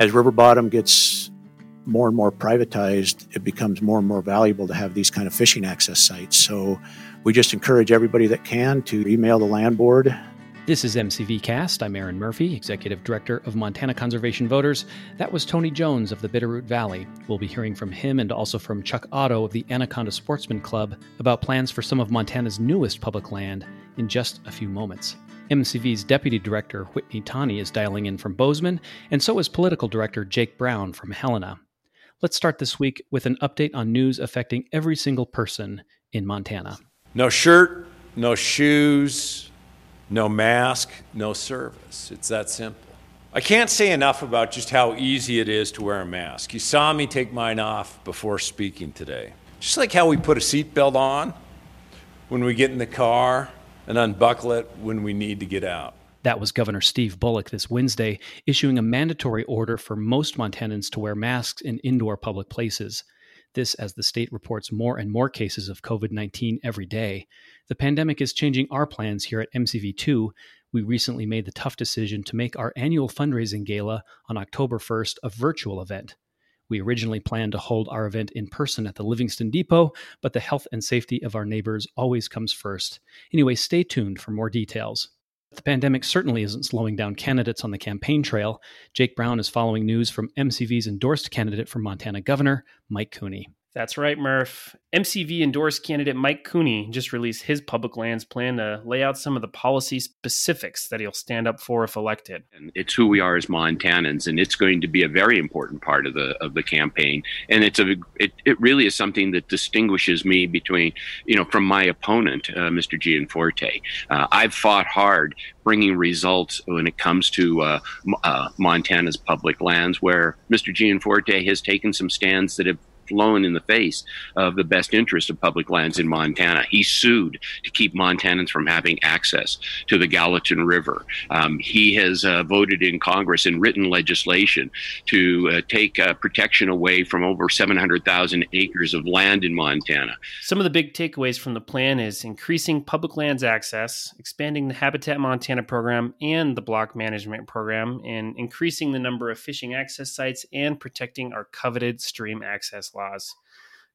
As river bottom gets more and more privatized, it becomes more and more valuable to have these kind of fishing access sites. So we just encourage everybody that can to email the land board. This is MCV Cast. I'm Erin Murphy, Executive Director of Montana Conservation Voters. That was Tony Jones of the Bitterroot Valley. We'll be hearing from him and also from Chuck Otto of the Anaconda Sportsman Club about plans for some of Montana's newest public land in just a few moments. MCV's Deputy Director, Whitney Taney, is dialing in from Bozeman, and so is Political Director Jake Brown from Helena. Let's start this week with an update on news affecting every single person in Montana. No shirt, no shoes, no mask, no service. It's that simple. I can't say enough about just how easy it is to wear a mask. You saw me take mine off before speaking today. Just like how we put a seatbelt on when we get in the car and unbuckle it when we need to get out. That was Governor Steve Bullock this Wednesday, issuing a mandatory order for most Montanans to wear masks in indoor public places. This as the state reports more and more cases of COVID-19 every day. The pandemic is changing our plans here at MCV2. We recently made the tough decision to make our annual fundraising gala on October 1st a virtual event. We originally planned to hold our event in person at the Livingston Depot, but the health and safety of our neighbors always comes first. Anyway, stay tuned for more details. The pandemic certainly isn't slowing down candidates on the campaign trail. Jake Brown is following news from MCV's endorsed candidate for Montana governor, Mike Cooney. That's right, Murph. MCV endorsed candidate Mike Cooney just released his public lands plan to lay out some of the policy specifics that he'll stand up for if elected. And it's who we are as Montanans, and it's going to be a very important part of the campaign. And it really is something that distinguishes me between, from my opponent, Mr. Gianforte. I've fought hard bringing results when it comes to Montana's public lands, where Mr. Gianforte has taken some stands that have blown in the face of the best interest of public lands in Montana. He sued to keep Montanans from having access to the Gallatin River. He has voted in Congress and written legislation to take protection away from over 700,000 acres of land in Montana. Some of the big takeaways from the plan is increasing public lands access, expanding the Habitat Montana program and the block management program, and increasing the number of fishing access sites and protecting our coveted stream access laws.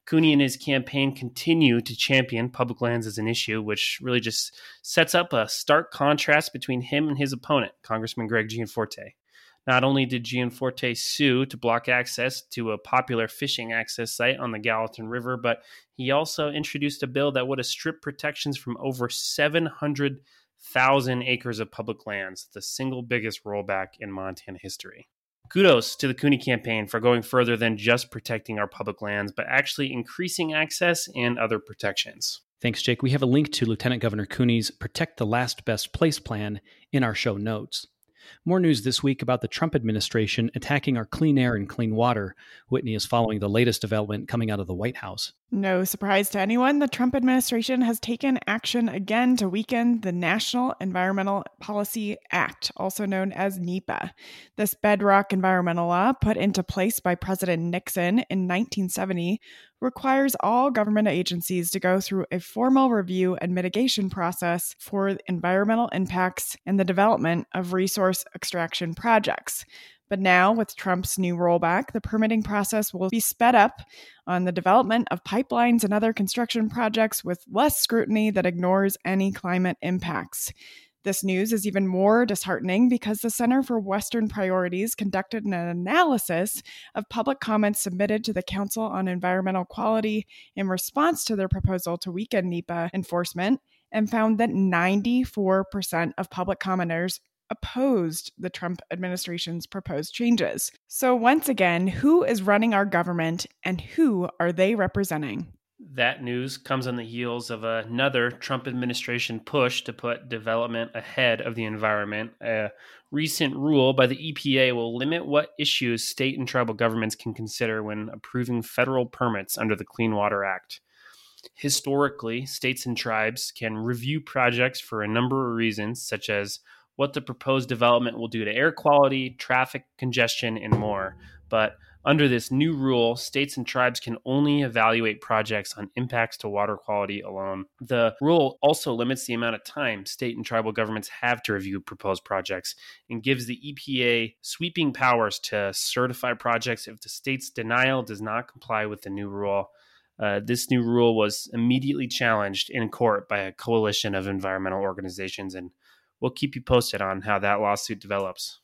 Cooney and his campaign continue to champion public lands as an issue, which really just sets up a stark contrast between him and his opponent, Congressman Greg Gianforte. Not only did Gianforte sue to block access to a popular fishing access site on the Gallatin River, but he also introduced a bill that would have stripped protections from over 700,000 acres of public lands, the single biggest rollback in Montana history. Kudos to the Cooney campaign for going further than just protecting our public lands, but actually increasing access and other protections. Thanks, Jake. We have a link to Lieutenant Governor Cooney's Protect the Last Best Place plan in our show notes. More news this week about the Trump administration attacking our clean air and clean water. Whitney is following the latest development coming out of the White House. No surprise to anyone, the Trump administration has taken action again to weaken the National Environmental Policy Act, also known as NEPA. This bedrock environmental law, put into place by President Nixon in 1970, requires all government agencies to go through a formal review and mitigation process for environmental impacts and the development of resource extraction projects. But now, with Trump's new rollback, the permitting process will be sped up on the development of pipelines and other construction projects with less scrutiny that ignores any climate impacts. This news is even more disheartening because the Center for Western Priorities conducted an analysis of public comments submitted to the Council on Environmental Quality in response to their proposal to weaken NEPA enforcement and found that 94% of public commenters opposed the Trump administration's proposed changes. So once again, who is running our government and who are they representing? That news comes on the heels of another Trump administration push to put development ahead of the environment. A recent rule by the EPA will limit what issues state and tribal governments can consider when approving federal permits under the Clean Water Act. Historically, states and tribes can review projects for a number of reasons, such as what the proposed development will do to air quality, traffic congestion, and more. But Under this new rule, states and tribes can only evaluate projects on impacts to water quality alone. The rule also limits the amount of time state and tribal governments have to review proposed projects and gives the EPA sweeping powers to certify projects if the state's denial does not comply with the new rule. This new rule was immediately challenged in court by a coalition of environmental organizations, and we'll keep you posted on how that lawsuit develops.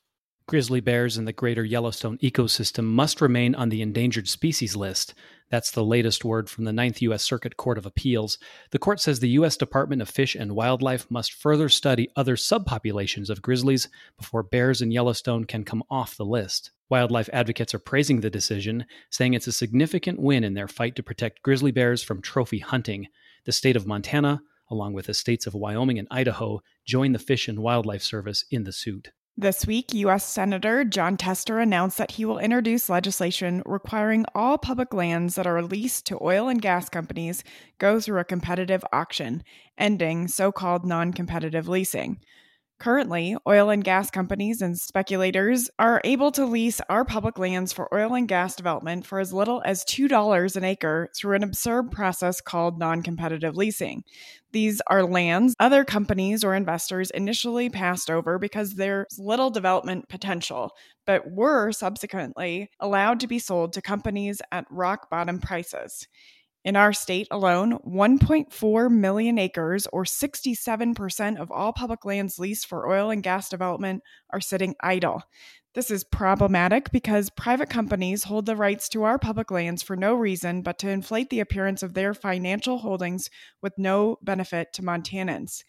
Grizzly bears in the greater Yellowstone ecosystem must remain on the endangered species list. That's the latest word from the Ninth U.S. Circuit Court of Appeals. The court says the U.S. Department of Fish and Wildlife must further study other subpopulations of grizzlies before bears in Yellowstone can come off the list. Wildlife advocates are praising the decision, saying it's a significant win in their fight to protect grizzly bears from trophy hunting. The state of Montana, along with the states of Wyoming and Idaho, joined the Fish and Wildlife Service in the suit. This week, U.S. Senator John Tester announced that he will introduce legislation requiring all public lands that are leased to oil and gas companies go through a competitive auction, ending so-called non-competitive leasing. Currently, oil and gas companies and speculators are able to lease our public lands for oil and gas development for as little as $2 an acre through an absurd process called non-competitive leasing. These are lands other companies or investors initially passed over because there's little development potential, but were subsequently allowed to be sold to companies at rock-bottom prices. In our state alone, 1.4 million acres, or 67% of all public lands leased for oil and gas development, are sitting idle. This is problematic because private companies hold the rights to our public lands for no reason but to inflate the appearance of their financial holdings with no benefit to Montanans.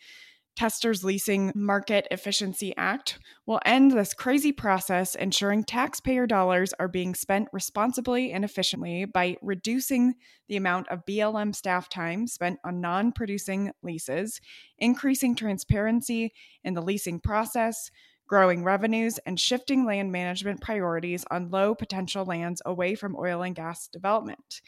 Tester's Leasing Market Efficiency Act will end this crazy process, ensuring taxpayer dollars are being spent responsibly and efficiently by reducing the amount of BLM staff time spent on non-producing leases, increasing transparency in the leasing process, growing revenues, and shifting land management priorities on low potential lands away from oil and gas development.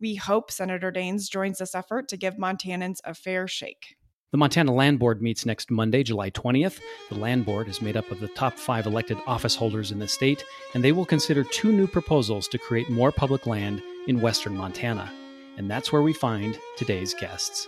We hope Senator Daines joins this effort to give Montanans a fair shake. The Montana Land Board meets next Monday, July 20th. The Land Board is made up of the top 5 elected office holders in the state, and they will consider 2 new proposals to create more public land in western Montana. And that's where we find today's guests.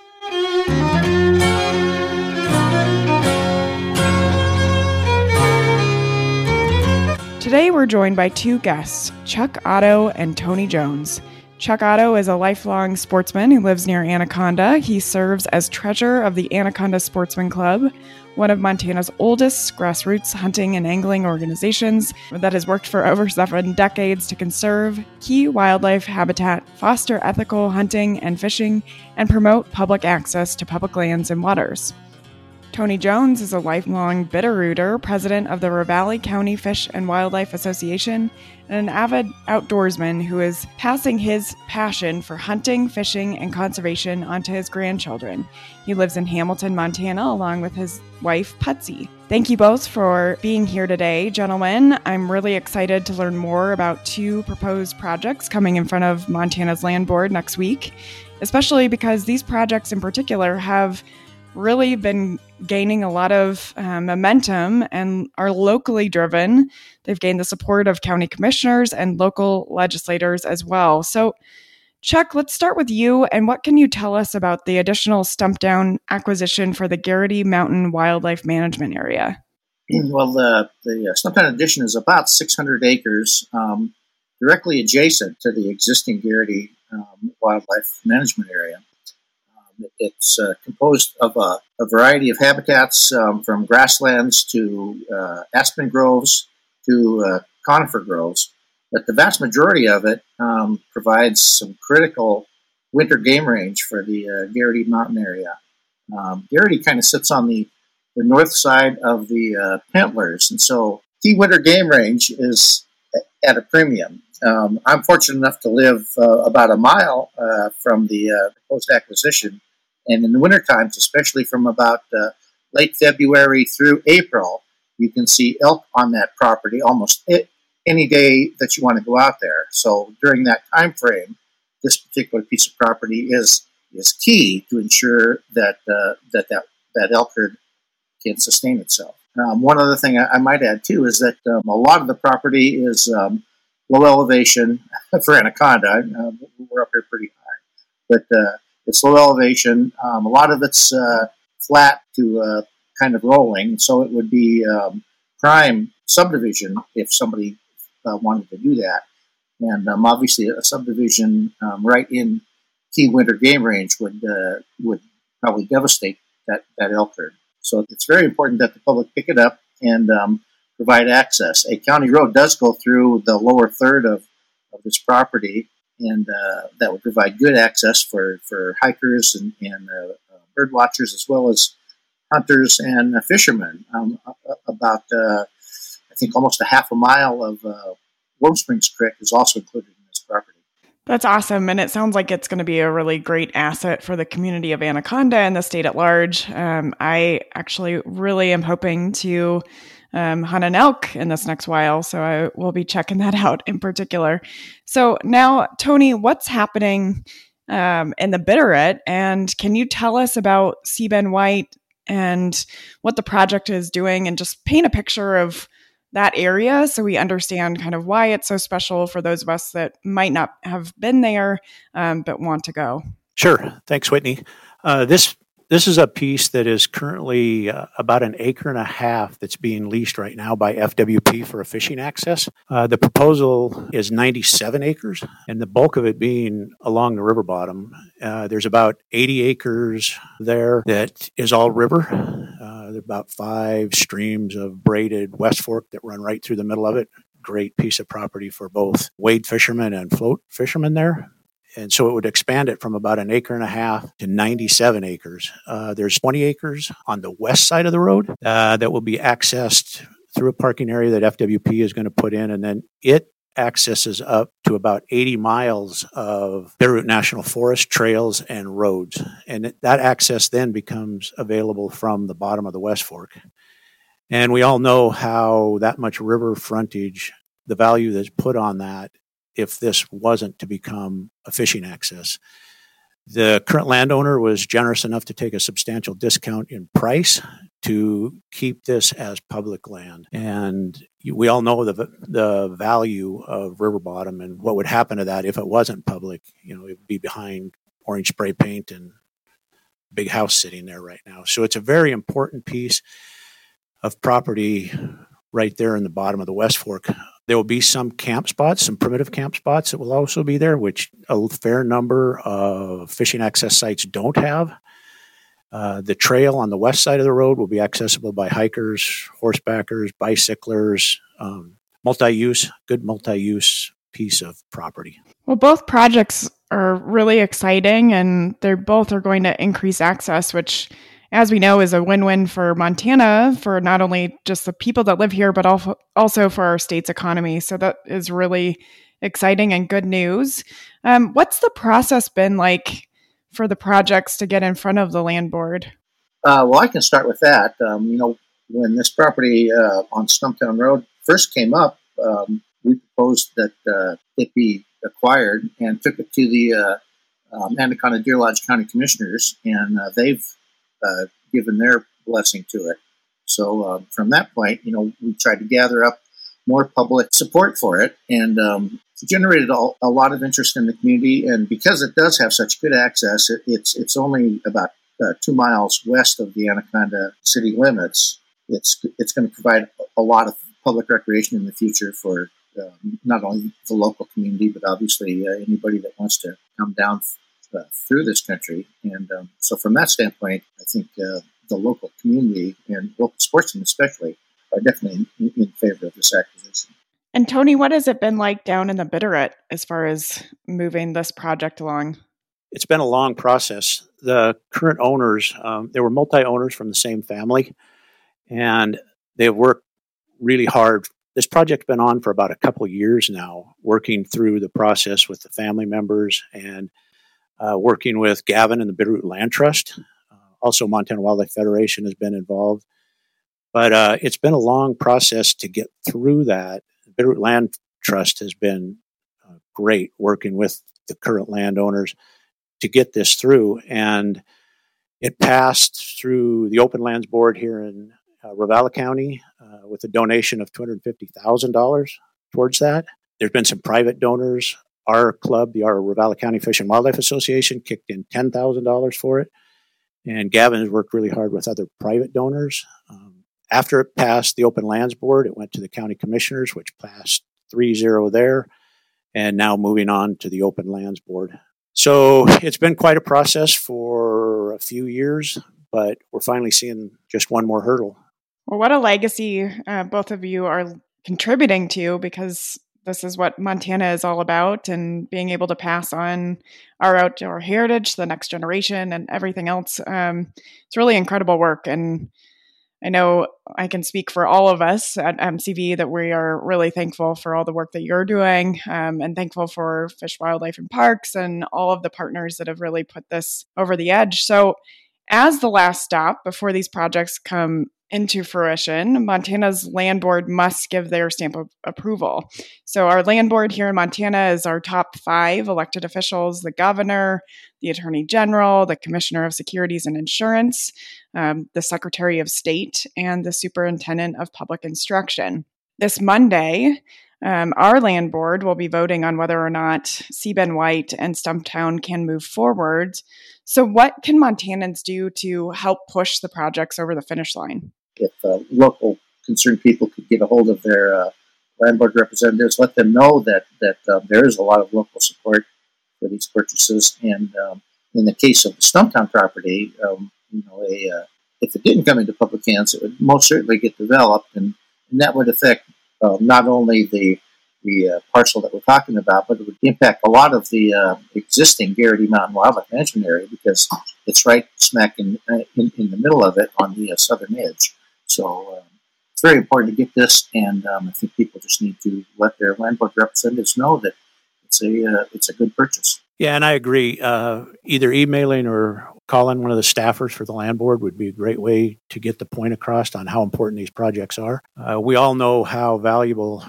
Today we're joined by 2 guests, Chuck Otto and Tony Jones. Chuck Otto is a lifelong sportsman who lives near Anaconda. He serves as treasurer of the Anaconda Sportsman Club, one of Montana's oldest grassroots hunting and angling organizations that has worked for over 7 decades to conserve key wildlife habitat, foster ethical hunting and fishing, and promote public access to public lands and waters. Tony Jones is a lifelong Bitterrooter, president of the Ravalli County Fish and Wildlife Association, and an avid outdoorsman who is passing his passion for hunting, fishing, and conservation onto his grandchildren. He lives in Hamilton, Montana, along with his wife, Putsy. Thank you both for being here today, gentlemen. I'm really excited to learn more about 2 proposed projects coming in front of Montana's Land Board next week, especially because these projects in particular have really been gaining a lot of momentum and are locally driven. They've gained the support of county commissioners and local legislators as well. So, Chuck, let's start with you. And what can you tell us about the additional Stumptown acquisition for the Garrity Mountain Wildlife Management Area? Well, the Stumptown addition is about 600 acres directly adjacent to the existing Garrity Wildlife Management Area. It's composed of a variety of habitats, from grasslands to aspen groves to conifer groves. But the vast majority of it provides some critical winter game range for the Garrity Mountain area. Garrity kind of sits on the north side of the Pantlers, and so key winter game range is at a premium. I'm fortunate enough to live about a mile from the proposed acquisition. And in the winter times, especially from about late February through April, you can see elk on that property almost any day that you want to go out there. So during that time frame, this particular piece of property is key to ensure that elk herd can sustain itself. One other thing I might add too is that a lot of the property is low elevation for anaconda. We're up here pretty high, but it's low elevation. A lot of it's flat to kind of rolling, so it would be prime subdivision if somebody wanted to do that. And obviously, a subdivision right in key winter game range would probably devastate that elk herd. So it's very important that the public pick it up and provide access. A county road does go through the lower third of this property, and that would provide good access for hikers and bird watchers, as well as hunters and fishermen. About, I think, almost a half a mile of Warm Springs Creek is also included in this property. That's awesome. And it sounds like it's going to be a really great asset for the community of Anaconda and the state at large. I actually really am hoping to hunt an elk in this next while, so I will be checking that out in particular. So now, Tony, what's happening in the Bitterroot? And can you tell us about Seaben White and what the project is doing, and just paint a picture of that area so we understand kind of why it's so special for those of us that might not have been there but want to go? Sure. Thanks, Whitney. This is a piece that is currently about an acre and a half that's being leased right now by FWP for a fishing access. The proposal is 97 acres, and the bulk of it being along the river bottom. There's about 80 acres there that is all river. There are about 5 streams of braided West Fork that run right through the middle of it. Great piece of property for both wade fishermen and float fishermen there. And so it would expand it from about an acre and a half to 97 acres. There's 20 acres on the west side of the road that will be accessed through a parking area that FWP is going to put in. And then it accesses up to about 80 miles of Bitterroot National Forest trails and roads. And that access then becomes available from the bottom of the West Fork. And we all know how that much river frontage, the value that's put on that, if this wasn't to become a fishing access. The current landowner was generous enough to take a substantial discount in price to keep this as public land. And we all know the value of river bottom and what would happen to that if it wasn't public. You know, it would be behind orange spray paint and big house sitting there right now. So it's a very important piece of property right there in the bottom of the West Fork. There will be some camp spots, some primitive camp spots that will also be there, which a fair number of fishing access sites don't have. The trail on the west side of the road will be accessible by hikers, horsebackers, bicyclers, good multi-use piece of property. Well, both projects are really exciting, and they're both are going to increase access, which, as we know, is a win-win for Montana, for not only just the people that live here, but also for our state's economy. So that is really exciting and good news. What's the process been like for the projects to get in front of the land board? Well, I can start with that. When this property on Stumptown Road first came up, we proposed that it be acquired and took it to the Anaconda Deer Lodge County Commissioners, and they've given their blessing to it. So from that point, we tried to gather up more public support for it, and generated a lot of interest in the community. And because it does have such good access, it's only about 2 miles west of the Anaconda city limits. It's going to provide a lot of public recreation in the future for not only the local community, but obviously anybody that wants to come down through this country. And so from that standpoint, I think the local community and local sportsmen especially are definitely in favor of this acquisition. And Tony, what has it been like down in the Bitterroot as far as moving this project along? It's been a long process. The current owners, they were multi-owners from the same family, and they've worked really hard. This project's been on for about a couple of years now, working through the process with the family members and working with Gavin and the Bitterroot Land Trust. Also, Montana Wildlife Federation has been involved. But it's been a long process to get through that. The Bitterroot Land Trust has been great working with the current landowners to get this through. And it passed through the Open Lands Board here in Ravalli County with a donation of $250,000 towards that. There's been some private donors. Our club, the Ravalli County Fish and Wildlife Association, kicked in $10,000 for it. And Gavin has worked really hard with other private donors. After it passed the Open Lands Board, it went to the county commissioners, which passed 3-0 there, and now moving on to the Open Lands Board. So it's been quite a process for a few years, but we're finally seeing just one more hurdle. Well, what a legacy both of you are contributing to, because this is what Montana is all about, and being able to pass on our outdoor heritage to the next generation and everything else. It's really incredible work. And I know I can speak for all of us at MCV that we are really thankful for all the work that you're doing, and thankful for Fish, Wildlife, and Parks and all of the partners that have really put this over the edge. So as the last stop before these projects come into fruition, Montana's land board must give their stamp of approval. So our land board here in Montana is our top 5 elected officials: the governor, the attorney general, the commissioner of securities and insurance, the secretary of state, and the superintendent of public instruction. This Monday, our land board will be voting on whether or not Seaben White and Stumptown can move forward. So what can Montanans do to help push the projects over the finish line? If local concerned people could get a hold of their land board representatives, let them know that there is a lot of local support for these purchases. And in the case of the Stumptown property, if it didn't come into public hands, it would most certainly get developed, and that would affect not only the parcel that we're talking about, but it would impact a lot of the existing Garrity Mountain Wildlife Management Area, because it's right smack in the middle of it on the southern edge. So it's very important to get this, and I think people just need to let their land board representatives know that it's a good purchase. Yeah, and I agree. Either emailing or calling one of the staffers for the land board would be a great way to get the point across on how important these projects are. We all know how valuable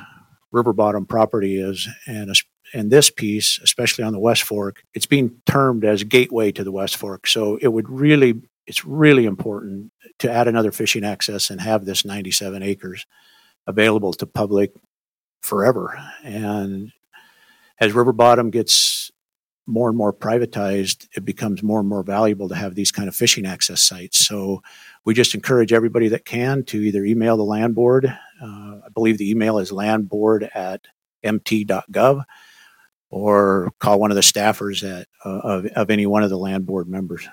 river bottom property is, and this piece, especially on the West Fork, it's being termed as gateway to the West Fork. So it's really important to add another fishing access and have this 97 acres available to public forever. And as river bottom gets more and more privatized, it becomes more and more valuable to have these kind of fishing access sites. So we just encourage everybody that can to either email the land board. I believe the email is landboard@mt.gov, or call one of the staffers of any one of the land board members.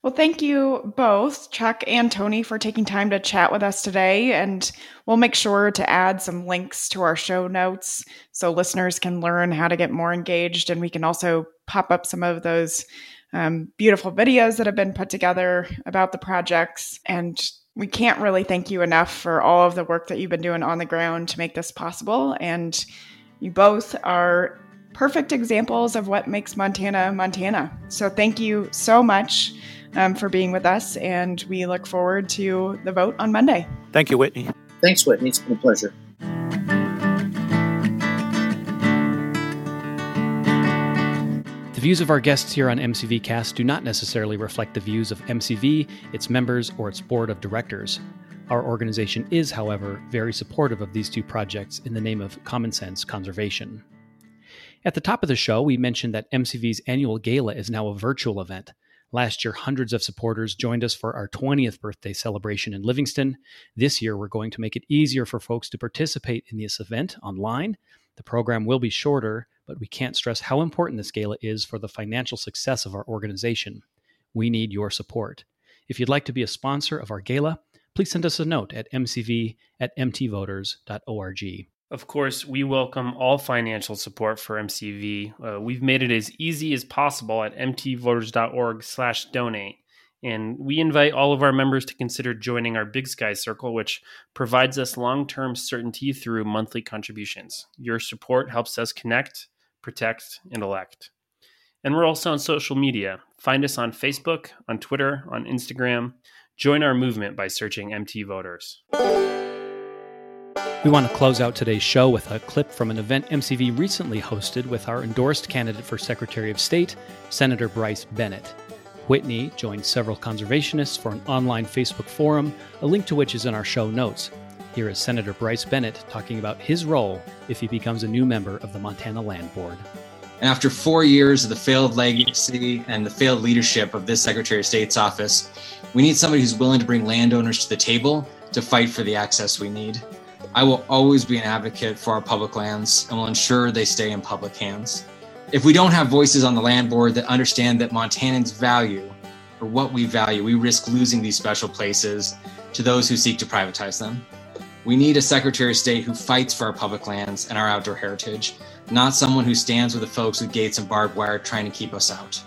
Well, thank you both, Chuck and Tony, for taking time to chat with us today. And we'll make sure to add some links to our show notes so listeners can learn how to get more engaged. And we can also pop up some of those beautiful videos that have been put together about the projects. And we can't really thank you enough for all of the work that you've been doing on the ground to make this possible. And you both are perfect examples of what makes Montana, Montana. So thank you so much for being with us, and we look forward to the vote on Monday. Thank you, Whitney. Thanks, Whitney. It's been a pleasure. The views of our guests here on MCV Cast do not necessarily reflect the views of MCV, its members, or its board of directors. Our organization is, however, very supportive of these two projects in the name of common sense conservation. At the top of the show, we mentioned that MCV's annual gala is now a virtual event. Last year, hundreds of supporters joined us for our 20th birthday celebration in Livingston. This year, we're going to make it easier for folks to participate in this event online. The program will be shorter, but we can't stress how important this gala is for the financial success of our organization. We need your support. If you'd like to be a sponsor of our gala, please send us a note at mcv@mtvoters.org. Of course, we welcome all financial support for MCV. We've made it as easy as possible at mtvoters.org/donate. And we invite all of our members to consider joining our Big Sky Circle, which provides us long-term certainty through monthly contributions. Your support helps us connect, protect, and elect. And we're also on social media. Find us on Facebook, on Twitter, on Instagram. Join our movement by searching MTVoters. We want to close out today's show with a clip from an event MCV recently hosted with our endorsed candidate for Secretary of State, Senator Bryce Bennett. Whitney joined several conservationists for an online Facebook forum, a link to which is in our show notes. Here is Senator Bryce Bennett talking about his role if he becomes a new member of the Montana Land Board. And after 4 years of the failed legacy and the failed leadership of this Secretary of State's office, we need somebody who's willing to bring landowners to the table to fight for the access we need. I will always be an advocate for our public lands and will ensure they stay in public hands. If we don't have voices on the land board that understand that Montanans value, or what we value, we risk losing these special places to those who seek to privatize them. We need a Secretary of State who fights for our public lands and our outdoor heritage, not someone who stands with the folks with gates and barbed wire trying to keep us out.